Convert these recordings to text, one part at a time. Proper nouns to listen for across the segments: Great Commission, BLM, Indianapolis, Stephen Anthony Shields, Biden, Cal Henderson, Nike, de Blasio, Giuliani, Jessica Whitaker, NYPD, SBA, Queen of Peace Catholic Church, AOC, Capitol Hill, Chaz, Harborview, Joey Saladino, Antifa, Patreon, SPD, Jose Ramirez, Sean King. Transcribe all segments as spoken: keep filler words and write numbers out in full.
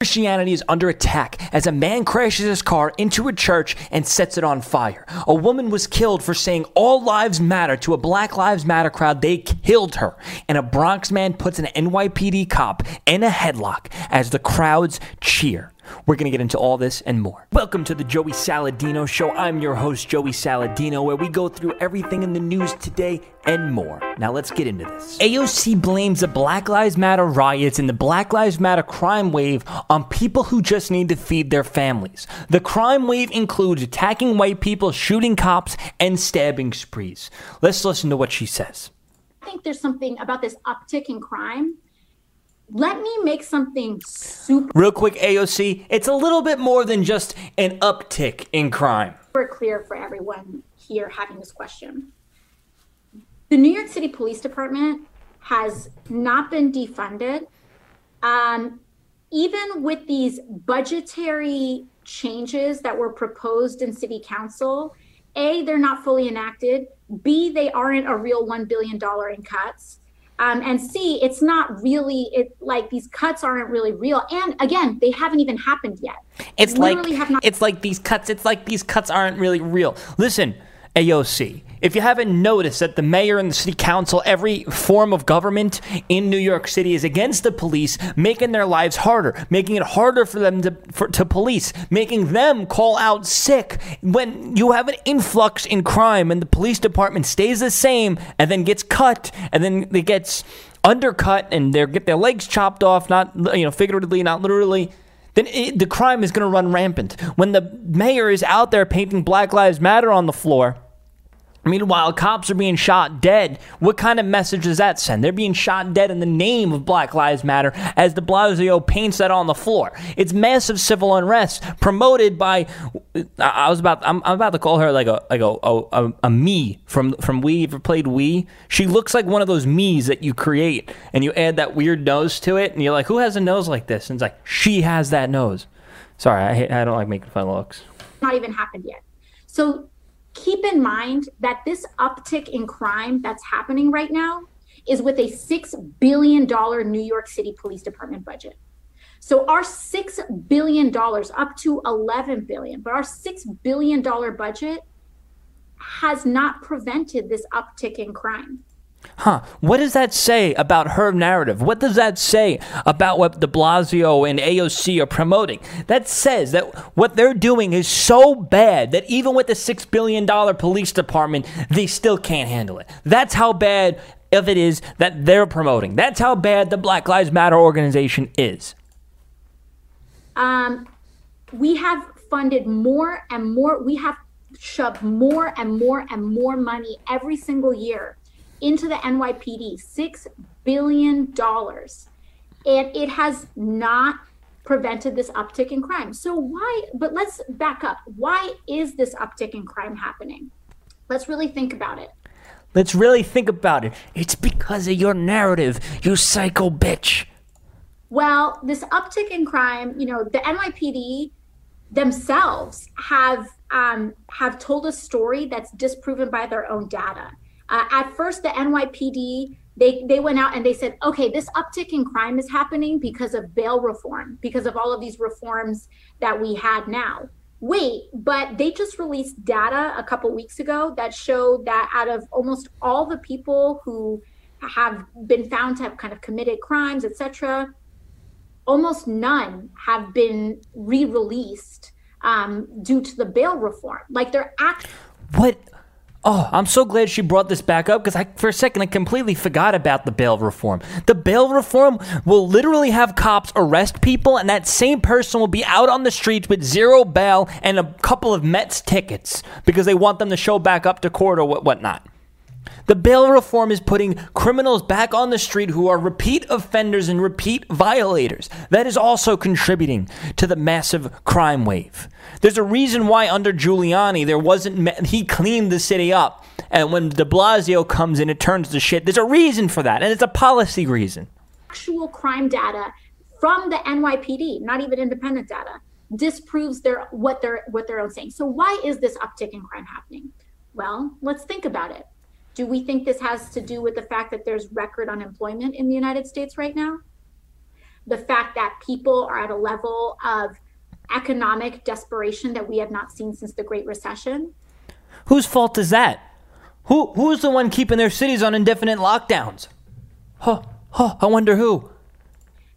Christianity is under attack as a man crashes his car into a church and sets it on fire. A woman was killed for saying all lives matter to a Black Lives Matter crowd. They killed her. And a Bronx man puts an N Y P D cop in a headlock as the crowds cheer. We're going to get into all this and more. Welcome to the Joey Saladino Show. I'm your host, Joey Saladino, where we go through everything in the news today and more. Now let's get into this. A O C blames the Black Lives Matter riots and the Black Lives Matter crime wave on people who just need to feed their families. The crime wave includes attacking white people, shooting cops, and stabbing sprees. Let's listen to what she says. I think there's something about this uptick in crime. Let me make something super... Real quick, A O C, it's a little bit more than just an uptick in crime. Super clear for everyone here having this question. The New York City Police Department has not been defunded. Um, even with these budgetary changes that were proposed in City Council, A, they're not fully enacted. B, they aren't a real one billion dollars in cuts. Um, and C, it's not really, it like these cuts aren't really real. And again, they haven't even happened yet. It's they like, have not- it's like these cuts, it's like these cuts aren't really real. Listen, A O C, if you haven't noticed that the mayor and the city council, every form of government in New York City is against the police, making their lives harder, making it harder for them to, for, to police, making them call out sick when you have an influx in crime and the police department stays the same and then gets cut and then it gets undercut and they get their legs chopped off, not, you know, figuratively, not literally. Then it, the crime is going to run rampant. When the mayor is out there painting Black Lives Matter on the floor, meanwhile, cops are being shot dead. What kind of message does that send? They're being shot dead in the name of Black Lives Matter as de Blasio paints that on the floor. It's massive civil unrest promoted by, I was about, I'm, I'm about to call her like a, like a, a, a me from, from We. Ever played We? She looks like one of those me's that you create and you add that weird nose to it and you're like, who has a nose like this? And it's like, she has that nose. Sorry, I, I don't like making fun of looks. Not even happened yet. So, keep in mind that this uptick in crime that's happening right now is with a six billion dollars New York City Police Department budget. So our six billion dollars, up to eleven billion dollars, but our six billion dollars budget has not prevented this uptick in crime. Huh. What does that say about her narrative? What does that say about what de Blasio and A O C are promoting? That says that what they're doing is so bad that even with the six billion dollars police department, they still can't handle it. That's how bad of it is that they're promoting. That's how bad the Black Lives Matter organization is. Um, we have funded more and more. We have shoved more and more and more money every single year into the N Y P D, six billion dollars, and it has not prevented this uptick in crime. So why, but let's back up. Why is this uptick in crime happening? Let's really think about it. Let's really think about it. It's because of your narrative, you psycho bitch. Well, this uptick in crime, you know, the N Y P D themselves have um, have told a story that's disproven by their own data. Uh, at first, the N Y P D, they, they went out and they said, okay, this uptick in crime is happening because of bail reform, because of all of these reforms that we had now. Wait, but they just released data a couple weeks ago that showed that out of almost all the people who have been found to have kind of committed crimes, et cetera, almost none have been re-released um, due to the bail reform. Like they're act- What? Oh, I'm so glad she brought this back up because I, for a second, I completely forgot about the bail reform. The bail reform will literally have cops arrest people, and that same person will be out on the streets with zero bail and a couple of Mets tickets because they want them to show back up to court or what, whatnot. The bail reform is putting criminals back on the street who are repeat offenders and repeat violators. That is also contributing to the massive crime wave. There's a reason why under Giuliani, there wasn't, he cleaned the city up. And when de Blasio comes in, it turns to shit. There's a reason for that. And it's a policy reason. Actual crime data from the N Y P D, not even independent data, disproves their what they're, what they're own saying. So why is this uptick in crime happening? Well, let's think about it. Do we think this has to do with the fact that there's record unemployment in the United States right now? the fact that people are at a level of economic desperation that we have not seen since the Great Recession. Whose fault is that? Who who's the one keeping their cities on indefinite lockdowns? Huh, huh, I wonder who.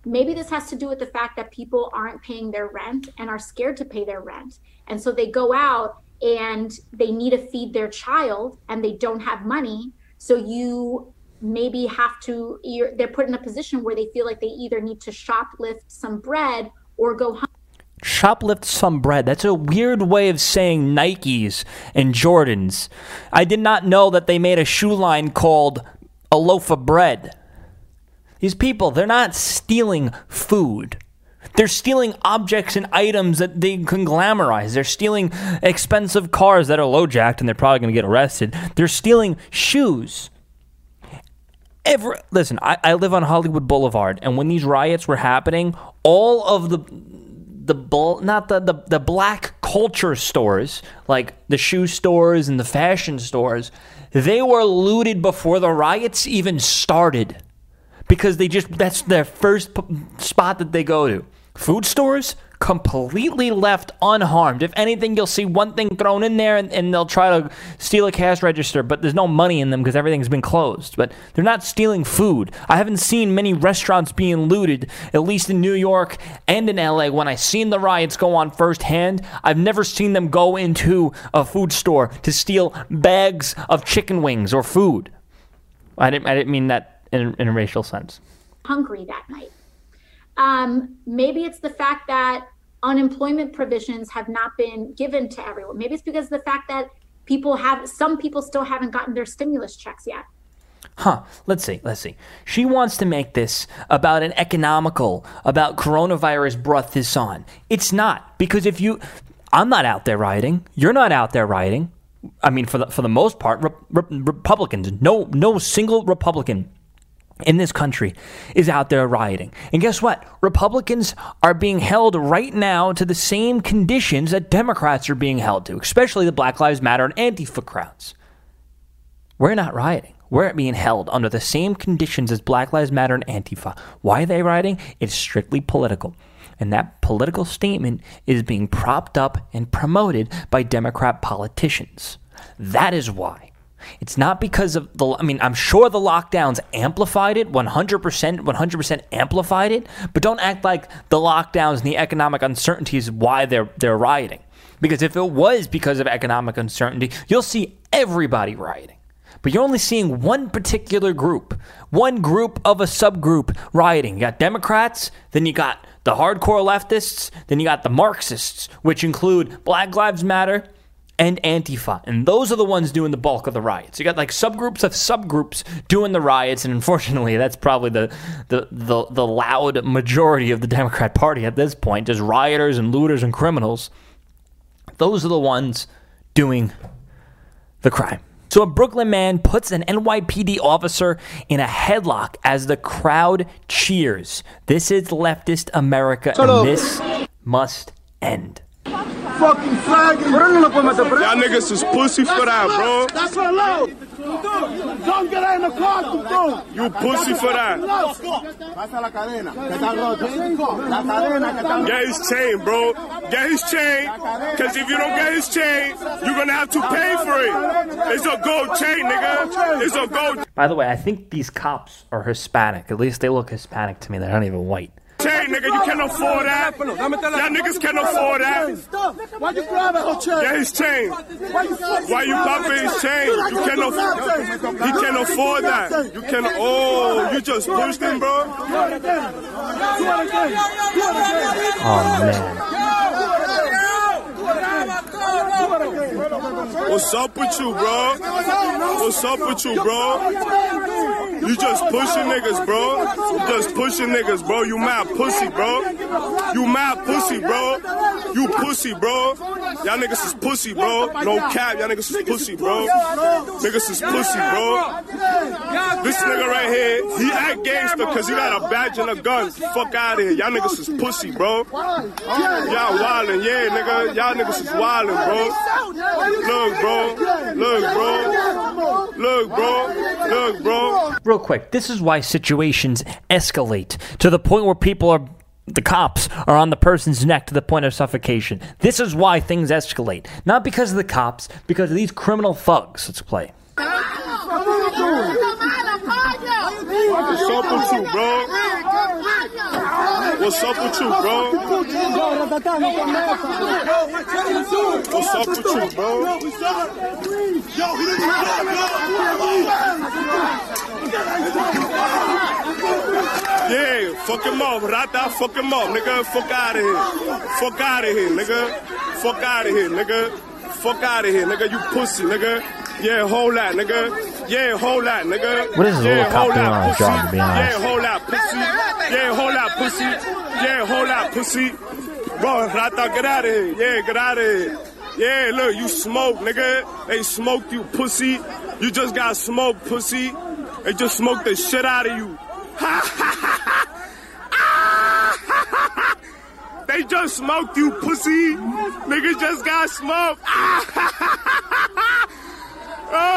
Maybe this has to do with the fact that people aren't paying their rent and are scared to pay their rent. And so they go out and they need to feed their child and they don't have money. So you maybe have to, you're, they're put in a position where they feel like they either need to shoplift some bread or go home. Shoplift some bread. That's a weird way of saying Nikes and Jordans. I did not know that they made a shoe line called a loaf of bread. These people, they're not stealing food. They're stealing objects and items that they conglomerize. They're stealing expensive cars that are low-jacked and they're probably going to get arrested. They're stealing shoes. Every, listen, I, I live on Hollywood Boulevard, and when these riots were happening, all of the... The bl- not the, the the black culture stores, like the shoe stores and the fashion stores, they were looted before the riots even started, because they just that's their first p- spot that they go to. Food stores completely left unharmed. If anything, you'll see one thing thrown in there, and, and they'll try to steal a cash register, but there's no money in them because everything's been closed. But they're not stealing food. I haven't seen many restaurants being looted, at least in New York and in L A. When I've seen the riots go on firsthand, I've never seen them go into a food store to steal bags of chicken wings or food. I didn't, I didn't mean that in, in a racial sense. Hungry that night. Um, maybe it's the fact that unemployment provisions have not been given to everyone. Maybe it's because of the fact that people have, some people still haven't gotten their stimulus checks yet. Huh. Let's see. Let's see. She wants to make this about an economical, about coronavirus brought this on. It's not, because if you, I'm not out there rioting. You're not out there rioting. I mean, for the, for the most part, re- re- Republicans, no, no single Republican in this country is out there rioting. And guess what? Republicans are being held right now to the same conditions that Democrats are being held to, especially the Black Lives Matter and Antifa crowds. We're not rioting. We're being held under the same conditions as Black Lives Matter and Antifa. Why are they rioting? It's strictly political. And that political statement is being propped up and promoted by Democrat politicians. That is why. It's not because of the, I mean, I'm sure the lockdowns amplified it, one hundred percent, one hundred percent amplified it, but don't act like the lockdowns and the economic uncertainty is why they're, they're rioting. Because if it was because of economic uncertainty, you'll see everybody rioting. But you're only seeing one particular group, one group of a subgroup rioting. You got Democrats, then you got the hardcore leftists, then you got the Marxists, which include Black Lives Matter and Antifa, and those are the ones doing the bulk of the riots. You got like subgroups of subgroups doing the riots, and unfortunately, that's probably the the the, the loud majority of the Democrat Party at this point, just rioters and looters and criminals. Those are the ones doing the crime. So a Brooklyn man puts an N Y P D officer in a headlock as the crowd cheers. This is leftist America, and this must end. Fucking flagging. Y'all niggas is pussy for that, bro. That's allowed. Don't get out in the car, Tutu. You pussy for that. Get his chain, bro. Get his chain. Because if you don't get his chain, you're going to have to pay for it. It's a gold chain, nigga. It's a gold. By the way, I think these cops are Hispanic. At least they look Hispanic to me. They're not even white. Chain, nigga, you can't afford that. Y'all niggas can't afford that. Why you grab a chain? Yeah, his chain. Why you popping his chain? You can't afford. He can't afford that. You can't. Oh, you just pushed him, bro. Oh man. What's up with you, bro? What's up with you, bro? You just pushing niggas, bro. You just pushing niggas, bro. You mad pussy, bro. You my pussy, bro. You pussy, bro. Y'all niggas is pussy, bro. No cap, y'all niggas is pussy, bro. Niggas is pussy, bro. This nigga right here, he act gangster because he got a badge and a gun. Fuck out of here. Y'all niggas is pussy, bro. Y'all wildin', yeah, nigga. Y'all niggas is wildin', bro. Look, bro. Look, bro. Look, bro. Look, bro. Real quick, this is why situations escalate to the point where people are... The cops are on the person's neck to the point of suffocation. This is why things escalate. Not because of the cops, because of these criminal thugs. Let's play. What's up with you, bro? What's up with you, bro? What's up with you, bro? Yo, he didn't Yeah, fuck him up, Rata, fuck him up, nigga, fuck out of here, fuck out of here, nigga, fuck out of here, nigga, fuck out of here, nigga, you pussy, nigga, yeah, whole lot, nigga, yeah, whole lot, nigga, what is this little cop doing on his job, to be honest? Yeah, whole lot, pussy, yeah, whole lot, pussy, yeah, whole lot, pussy, bro, Rata, get out of here, yeah, get out of here, yeah, look, you smoke, nigga, they smoked you, pussy, you just got smoked, pussy, they just smoked the shit out of you. They just smoked you, pussy. Niggas just got smoked.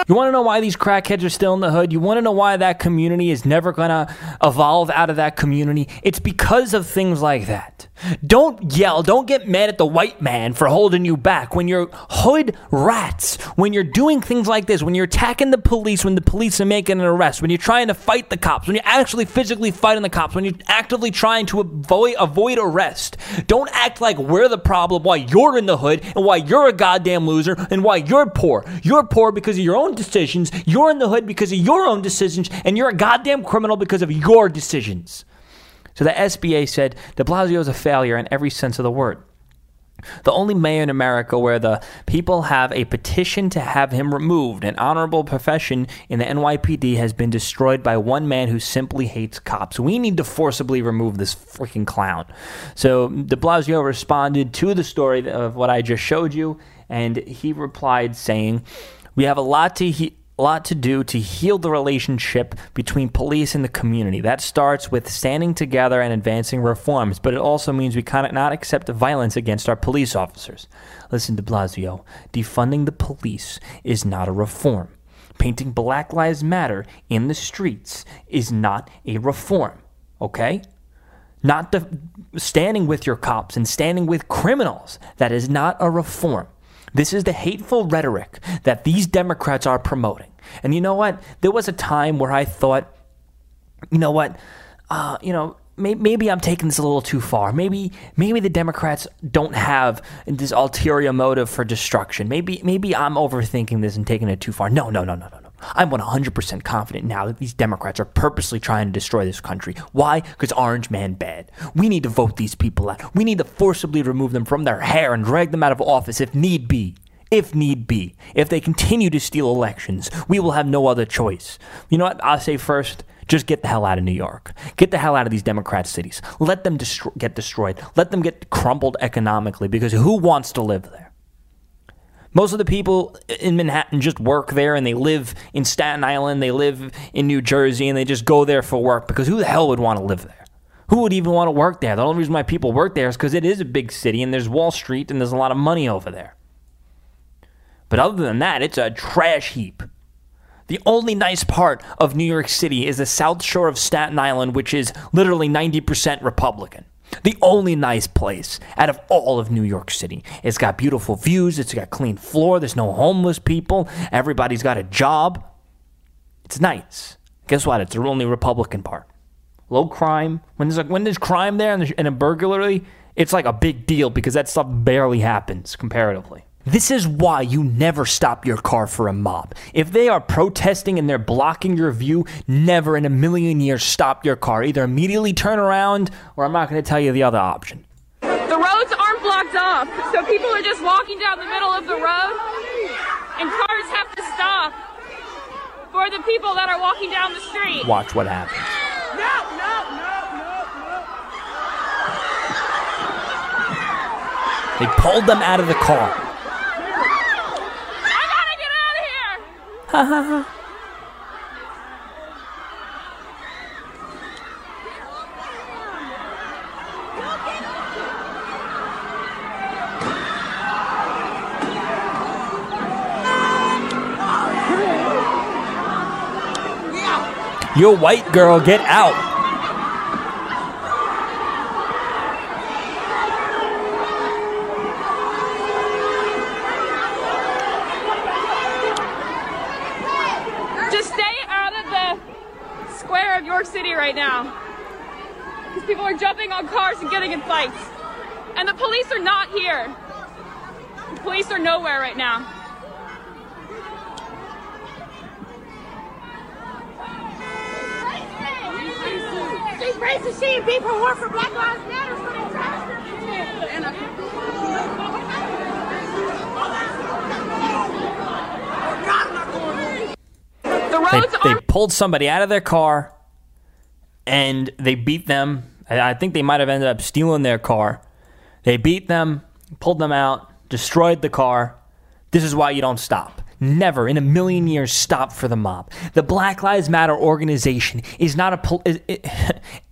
You want to know why these crackheads are still in the hood? You want to know why that community is never going to evolve out of that community? It's because of things like that. Don't yell. Don't get mad at the white man for holding you back. When you're hood rats, when you're doing things like this, when you're attacking the police, when the police are making an arrest, when you're trying to fight the cops, when you're actually physically fighting the cops, when you're actively trying to avoid, avoid arrest, don't act like we're the problem while you're in the hood and why you're a goddamn loser and why you're poor. You're poor because of your own decisions. You're in the hood because of your own decisions, and you're a goddamn criminal because of your decisions. So the S B A said de Blasio is a failure in every sense of the word. The only mayor in America where the people have a petition to have him removed, an honorable profession in the N Y P D, has been destroyed by one man who simply hates cops. We need to forcibly remove this freaking clown. So de Blasio responded to the story of what I just showed you, and he replied saying, "We have a lot to he- lot to do to heal the relationship between police and the community. That starts with standing together and advancing reforms, but it also means we cannot accept violence against our police officers." Listen, de Blasio, defunding the police is not a reform. Painting Black Lives Matter in the streets is not a reform, okay? Not the standing with your cops and standing with criminals, that is not a reform. This is the hateful rhetoric that these Democrats are promoting. And you know what? There was a time where I thought, you know what, uh, you know, may- maybe I'm taking this a little too far. Maybe maybe the Democrats don't have this ulterior motive for destruction. Maybe maybe I'm overthinking this and taking it too far. No, no, no, no, no, no. I'm one hundred percent confident now that these Democrats are purposely trying to destroy this country. Why? Because Orange Man bad. We need to vote these people out. We need to forcibly remove them from their hair and drag them out of office if need be. If need be. If they continue to steal elections, we will have no other choice. You know what? I'll say first, just get the hell out of New York. Get the hell out of these Democrat cities. Let them destro- get destroyed. Let them get crumbled economically, because who wants to live there? Most of the people in Manhattan just work there, and they live in Staten Island, they live in New Jersey, and they just go there for work, because who the hell would want to live there? Who would even want to work there? The only reason why people work there is because it is a big city, and there's Wall Street, and there's a lot of money over there. But other than that, it's a trash heap. The only nice part of New York City is the South Shore of Staten Island, which is literally ninety percent Republican. The only nice place out of all of New York City. It's got beautiful views. It's got clean floor. There's no homeless people. Everybody's got a job. It's nice. Guess what? It's the only Republican part. Low crime. When there's, like, when there's crime there and, there's, and a burglary, it's like a big deal, because that stuff barely happens comparatively. This is why you never stop your car for a mob. If they are protesting and they're blocking your view, never in a million years stop your car. Either immediately turn around, or I'm not going to tell you the other option. The roads aren't blocked off, so people are just walking down the middle of the road, and cars have to stop for the people that are walking down the street. Watch what happens. No, no, no, no, no. They pulled them out of the car. I gotta get out of here! Ha ha ha. Yo, white girl, get out. Just stay out of the square of York City right now. Because people are jumping on cars and getting in fights. And the police are not here. The police are nowhere right now. She's racist. She and people who work for Black Lives Matter, so they try to strip you down. They pulled somebody out of their car, and they beat them. I think they might have ended up stealing their car. They beat them, pulled them out, destroyed the car. This is why you don't stop. Never in a million years stop for the mob. The Black Lives Matter organization is not a pol- it,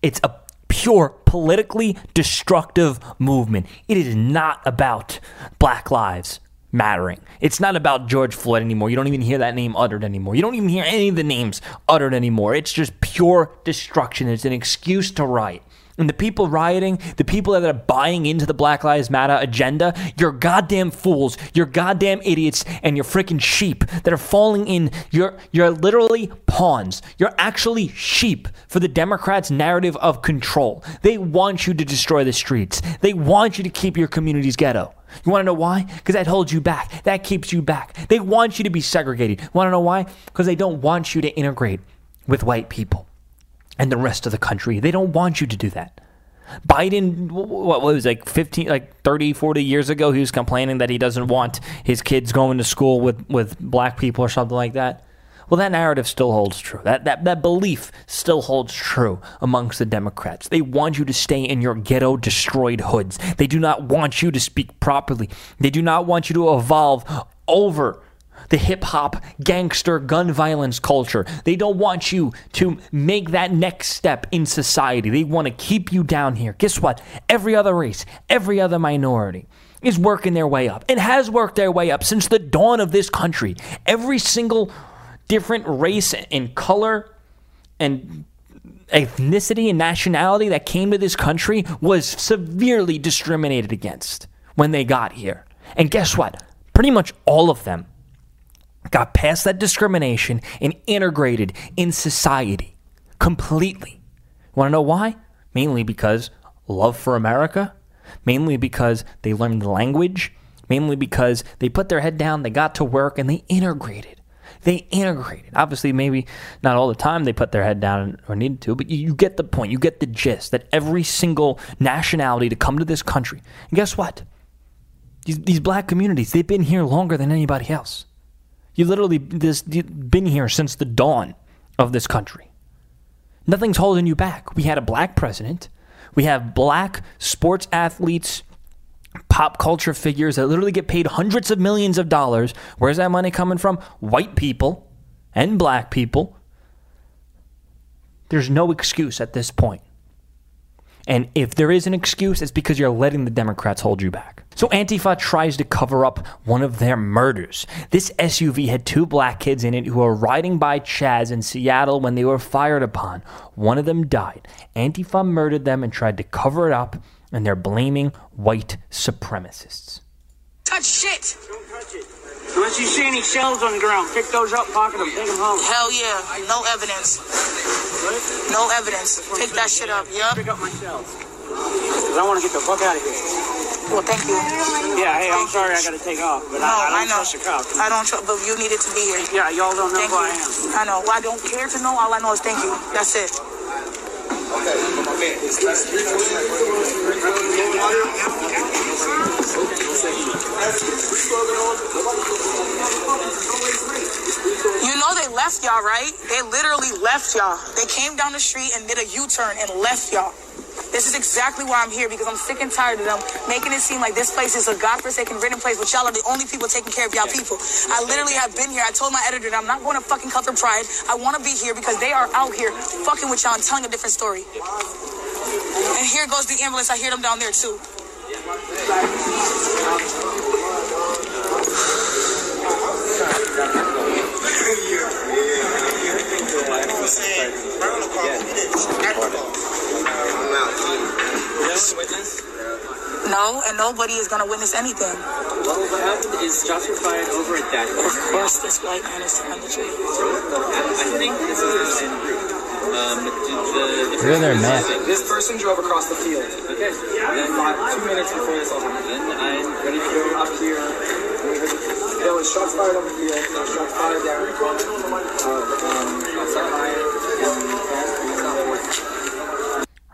it's a pure politically destructive movement. It is not about Black Lives Mattering. It's not about George Floyd anymore. You don't even hear that name uttered anymore. You don't even hear any of the names uttered anymore. It's just pure destruction. It's an excuse to riot. And the people rioting, the people that are buying into the Black Lives Matter agenda, you're goddamn fools, you're goddamn idiots, and you're freaking sheep that are falling in. You're, you're literally pawns. You're actually sheep for the Democrats' narrative of control. They want you to destroy the streets. They want you to keep your communities ghetto. You want to know why? Because that holds you back. That keeps you back. They want you to be segregated. You want to know why? Because they don't want you to integrate with white people and the rest of the country. They don't want you to do that. Biden, what was it, like fifteen, like thirty, forty years ago, he was complaining that he doesn't want his kids going to school with, with black people or something like that. Well, that narrative still holds true. That, that that belief still holds true amongst the Democrats. They want you to stay in your ghetto, destroyed hoods. They do not want you to speak properly. They do not want you to evolve over the hip-hop, gangster, gun violence culture. They don't want you to make that next step in society. They want to keep you down here. Guess what? Every other race, every other minority is working their way up and has worked their way up since the dawn of this country. Every single different race and color and ethnicity and nationality that came to this country was severely discriminated against when they got here. And guess what? Pretty much all of them got past that discrimination and integrated in society completely. Want to know why? Mainly because love for America, mainly because they learned the language, mainly because they put their head down, they got to work, and they integrated. They integrated. Obviously, maybe not all the time they put their head down or needed to, but you, you get the point. You get the gist that every single nationality to come to this country. And guess what? These, these black communities, they've been here longer than anybody else. You literally this you've been here since the dawn of this country. Nothing's holding you back. We had a black president. We have black sports athletes, pop culture figures that literally get paid hundreds of millions of dollars. Where's that money coming from? White people and black people. There's no excuse at this point. And if there is an excuse, it's because you're letting the Democrats hold you back. So Antifa tries to cover up one of their murders. This S U V had two black kids in it who were riding by Chaz in Seattle when they were fired upon. One of them died. Antifa murdered them and tried to cover it up, and they're blaming white supremacists. Touch shit! Don't touch it. Unless you see any shells on the ground, pick those up, pocket them, take them home. Hell yeah, no evidence. What? No evidence. Pick that shit up, yeah? Pick up my shells. Because I want to get the fuck out of here. Well, thank you. Yeah, hey, I'm sorry I got to take off, but no, I, I don't I trust your cops. I don't trust, but you needed to be here. Yeah, y'all don't know thank who you. I am. I know. Well, I don't care to know. All I know is thank you. That's it. Okay, okay. You know they left y'all, right? They literally left y'all. They came down the street and did a U-turn and left y'all. This is exactly why I'm here, because I'm sick and tired of them making it seem like this place is a godforsaken written place, but y'all are the only people taking care of y'all people. I literally have been here. I told my editor that I'm not going to fucking cover Pride. I want to be here because they are out here fucking with y'all and telling a different story. And here goes the ambulance. I hear them down there too. No, and nobody is going to witness anything. Well, what happened is justified over at that. Of course, this white man is telling the truth. I think this is um, the, the, the really person. This person drove across the field. Okay. Then five, two minutes before this all happened, then I'm ready to go up here. There was shots fired over here. There was shots fired down.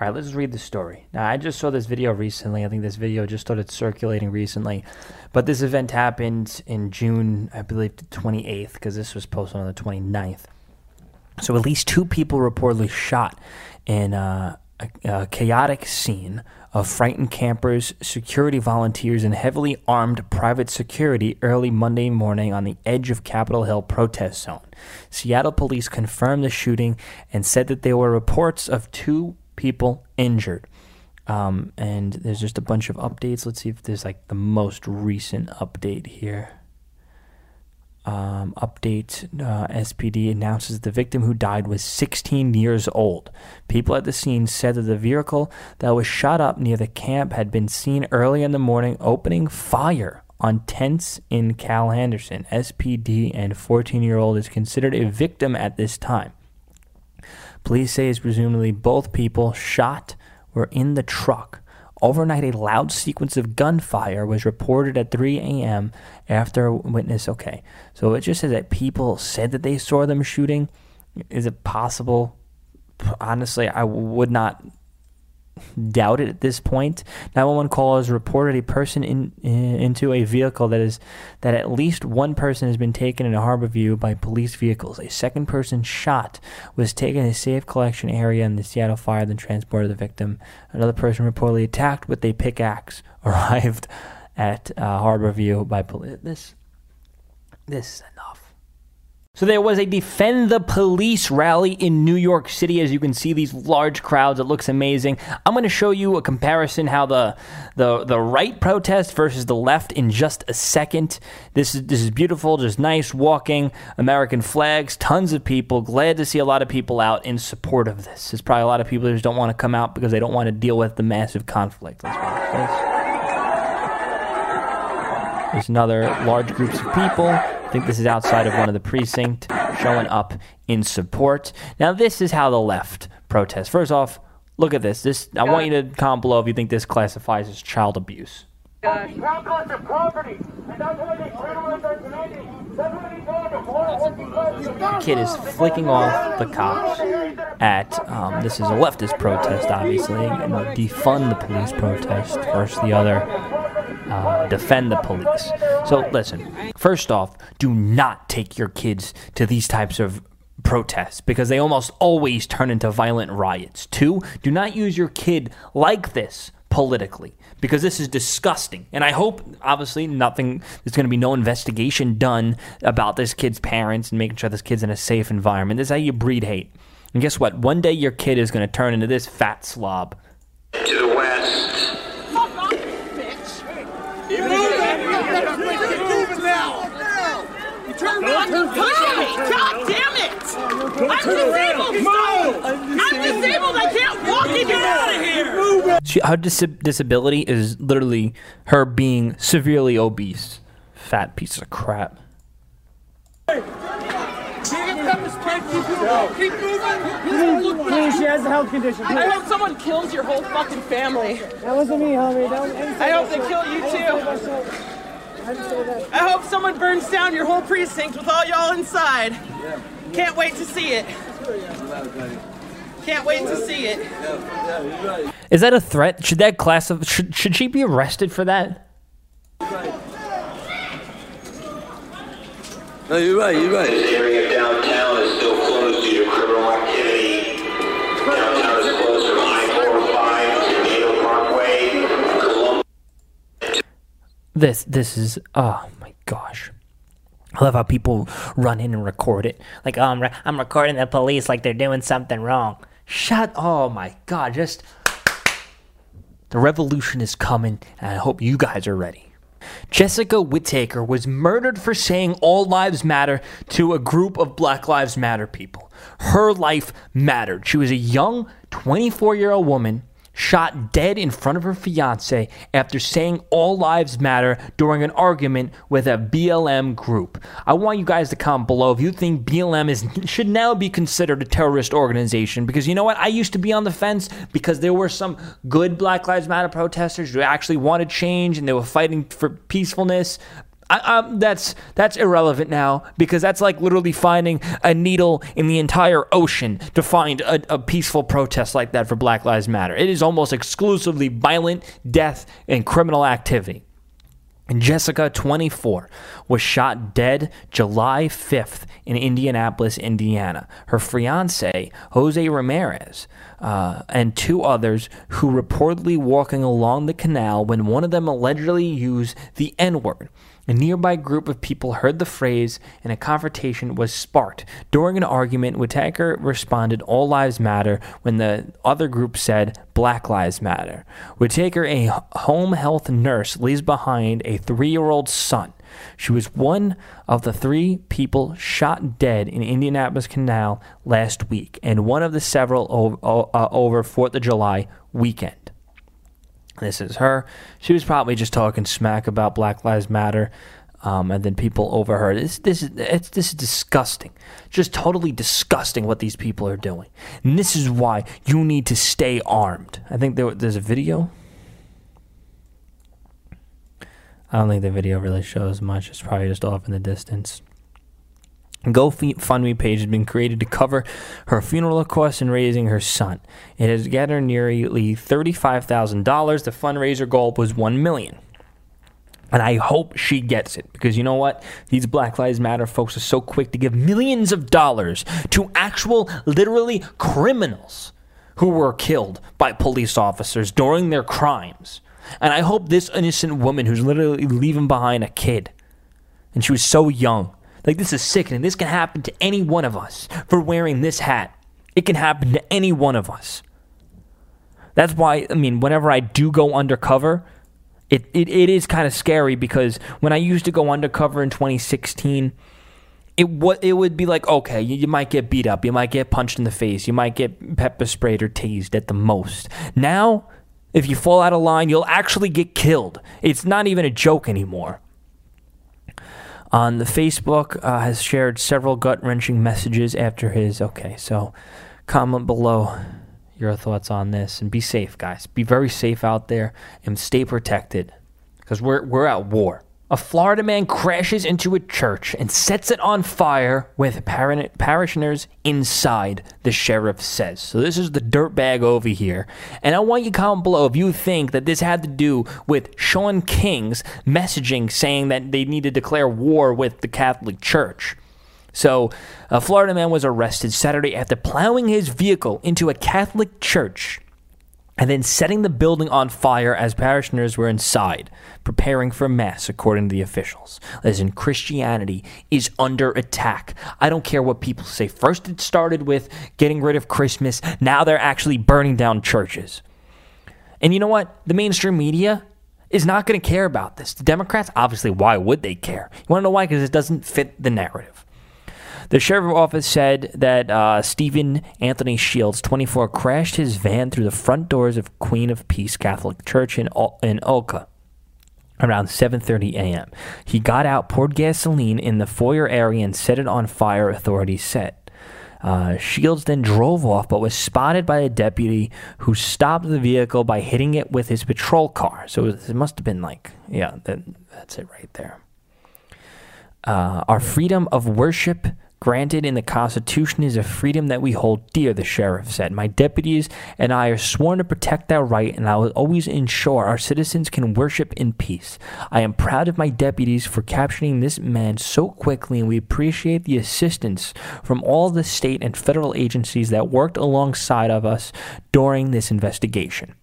All right, let's read the story. Now, I just saw this video recently. I think this video just started circulating recently. But this event happened in June, I believe, the twenty-eighth, because this was posted on the twenty-ninth. So at least two people reportedly shot in uh, a, a chaotic scene of frightened campers, security volunteers, and heavily armed private security early Monday morning on the edge of Capitol Hill protest zone. Seattle police confirmed the shooting and said that there were reports of two people injured. Um, and there's just a bunch of updates. Let's see if there's like the most recent update here. Um, update, uh, S P D announces the victim who died was sixteen years old. People at the scene said that the vehicle that was shot up near the camp had been seen early in the morning opening fire on tents in Cal Henderson. S P D and fourteen-year-old is considered a victim at this time. Police say it's presumably both people shot were in the truck. Overnight, a loud sequence of gunfire was reported at three a.m. after a witness. Okay, so it just says that people said that they saw them shooting. Is it possible? Honestly, I would not doubt it at this point. nine one one callers reported a person in, in into a vehicle that is that at least one person has been taken in Harborview by police vehicles. A second person shot was taken in a safe collection area in the Seattle fire, then transported the victim. Another person reportedly attacked with a pickaxe arrived at uh, Harborview by police. This, this is enough. So there was a Defend the Police rally in New York City. As you can see, these large crowds. It looks amazing. I'm going to show you a comparison how the the the right protest versus the left in just a second. This is this is beautiful, just nice walking, American flags, tons of people. Glad to see a lot of people out in support of this. There's probably a lot of people who just don't want to come out because they don't want to deal with the massive conflict. Let's watch this. There's another large groups of people. I think this is outside of one of the precincts, showing up in support. Now, this is how the left protests. First off, look at this. This I want you to comment below if you think this classifies as child abuse. Kid is flicking off the cops at, um, this is a leftist protest, obviously, and defund the police protest versus the other. Uh, defend the police. So listen, first off, do not take your kids to these types of protests because they almost always turn into violent riots. Two, do not use your kid like this politically because this is disgusting. And I hope, obviously, nothing, there's going to be no investigation done about this kid's parents and making sure this kid's in a safe environment. This is how you breed hate. And guess what? One day your kid is going to turn into this fat slob. To the West. God damn it! I'm disabled! I'm disabled! I can't walk and get out of here! She, her dis- disability is literally her being severely obese. Fat piece of crap. Keep moving! She has a health condition. I hope someone kills your whole fucking family. That wasn't me, homie. I hope they kill you too. I hope someone burns down your whole precinct with all y'all inside. Can't wait to see it. Can't wait to see it. Is that a threat? Should that class of should, should she be arrested for that? No, you're right. You're right. This area of downtown is still closed due to criminal activity. Downtown is closed from I four five. This this is, oh my gosh. I love how people run in and record it. Like, oh, I'm, re- I'm recording the police like they're doing something wrong. Shut, oh my God, just, the revolution is coming, and I hope you guys are ready. Jessica Whitaker was murdered for saying all lives matter to a group of Black Lives Matter people. Her life mattered. She was a young twenty-four-year-old woman shot dead in front of her fiance after saying all lives matter during an argument with a B L M group. I want you guys to comment below if you think B L M is should now be considered a terrorist organization, because you know what? I used to be on the fence because there were some good Black Lives Matter protesters who actually wanted change and they were fighting for peacefulness. I, um, that's that's irrelevant now, because that's like literally finding a needle in the entire ocean to find a, a peaceful protest like that for Black Lives Matter. It is almost exclusively violent death and criminal activity. And Jessica, twenty-four, was shot dead July fifth in Indianapolis, Indiana. Her fiancé, Jose Ramirez, uh, and two others who reportedly walking along the canal when one of them allegedly used the N-word. A nearby group of people heard the phrase, and a confrontation was sparked. During an argument, Whitaker responded, "All lives matter," when the other group said, "Black lives matter." Whitaker, a home health nurse, leaves behind a three-year-old son. She was one of the three people shot dead in Indianapolis Canal last week, and one of the several over, uh, over fourth of July weekend. This is her. She was probably just talking smack about Black Lives Matter, um, and then people overheard. This, this is, it's, this is disgusting. Just totally disgusting what these people are doing. And this is why you need to stay armed. I think there, there's a video. I don't think the video really shows much. It's probably just off in the distance. GoFundMe page has been created to cover her funeral costs and raising her son. It has gathered nearly thirty-five thousand dollars. The fundraiser goal was one million dollars. And I hope she gets it, because you know what? These Black Lives Matter folks are so quick to give millions of dollars to actual, literally criminals who were killed by police officers during their crimes. And I hope this innocent woman who's literally leaving behind a kid, and she was so young. Like, this is sickening. This can happen to any one of us for wearing this hat. It can happen to any one of us. That's why, I mean, whenever I do go undercover, it, it, it is kind of scary, because when I used to go undercover in twenty sixteen, it, w- it would be like, okay, you, you might get beat up. You might get punched in the face. You might get pepper sprayed or tased at the most. Now, if you fall out of line, you'll actually get killed. It's not even a joke anymore. On the Facebook, uh, has shared several gut-wrenching messages after his. Okay, so comment below your thoughts on this, and be safe, guys. Be very safe out there, and stay protected, because we're we're at war. A Florida man crashes into a church and sets it on fire with par- parishioners inside, the sheriff says. So this is the dirtbag over here. And I want you to comment below if you think that this had to do with Sean King's messaging saying that they need to declare war with the Catholic Church. So a Florida man was arrested Saturday after plowing his vehicle into a Catholic church and then setting the building on fire as parishioners were inside, preparing for mass, according to the officials. Listen, Christianity is under attack. I don't care what people say. First it started with getting rid of Christmas. Now they're actually burning down churches. And you know what? The mainstream media is not going to care about this. The Democrats, obviously, why would they care? You want to know why? Because it doesn't fit the narrative. The sheriff's office said that uh, Stephen Anthony Shields, twenty-four, crashed his van through the front doors of Queen of Peace Catholic Church in o- in Oka around seven thirty a.m. He got out, poured gasoline in the foyer area, and set it on fire, authorities said. Uh, Shields then drove off, but was spotted by a deputy who stopped the vehicle by hitting it with his patrol car. So it, was, it must have been like, yeah, that, that's it right there. Uh, our freedom of worship granted in the Constitution is a freedom that we hold dear, the sheriff said. My deputies and I are sworn to protect that right, and I will always ensure our citizens can worship in peace. I am proud of my deputies for capturing this man so quickly, and we appreciate the assistance from all the state and federal agencies that worked alongside of us during this investigation.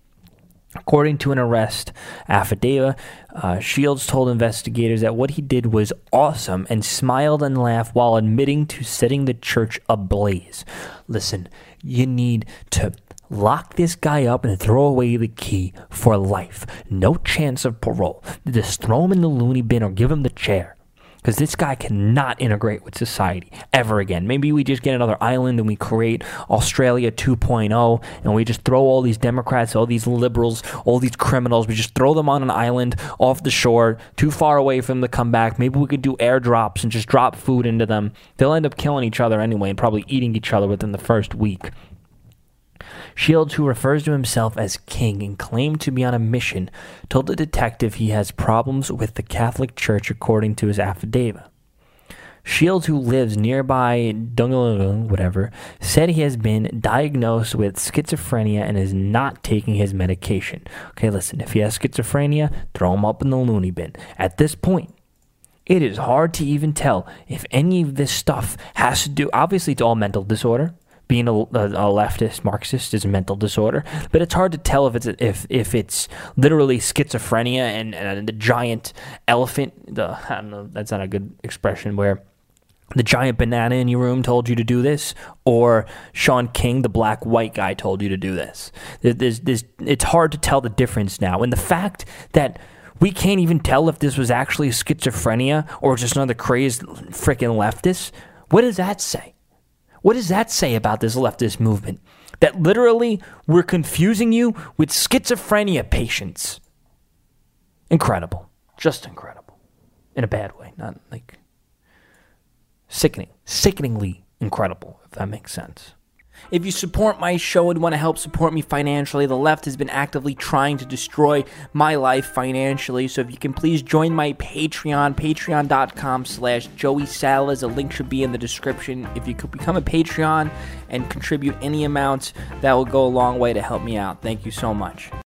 According to an arrest affidavit, uh, Shields told investigators that what he did was awesome and smiled and laughed while admitting to setting the church ablaze. Listen, you need to lock this guy up and throw away the key for life. No chance of parole. Just throw him in the loony bin or give him the chair. Because this guy cannot integrate with society ever again. Maybe we just get another island and we create Australia two point oh, and we just throw all these Democrats, all these liberals, all these criminals, we just throw them on an island off the shore, too far away from them to come back. Maybe we could do airdrops and just drop food into them. They'll end up killing each other anyway and probably eating each other within the first week. Shields, who refers to himself as King and claimed to be on a mission, told the detective he has problems with the Catholic Church, according to his affidavit. Shields, who lives nearby Dungaloo, whatever, said he has been diagnosed with schizophrenia and is not taking his medication. Okay, listen, if he has schizophrenia, throw him up in the loony bin. At this point, it is hard to even tell if any of this stuff has to do, obviously it's all mental disorder. Being a, a, a leftist Marxist is a mental disorder, but it's hard to tell if it's if if it's literally schizophrenia and, and the giant elephant. The I don't know, that's not a good expression. Where the giant banana in your room told you to do this, or Sean King, the black white guy, told you to do this. There's, there's, it's hard to tell the difference now, and the fact that we can't even tell if this was actually schizophrenia or just another crazed freaking leftist. What does that say? What does that say about this leftist movement? That literally we're confusing you with schizophrenia patients. Incredible. Just incredible. In a bad way. Not like sickening. Sickeningly incredible, if that makes sense. If you support my show and want to help support me financially, the left has been actively trying to destroy my life financially. So if you can please join my Patreon, patreon.com slash Joey Salas. A link should be in the description. If you could become a Patreon and contribute any amount, that will go a long way to help me out. Thank you so much.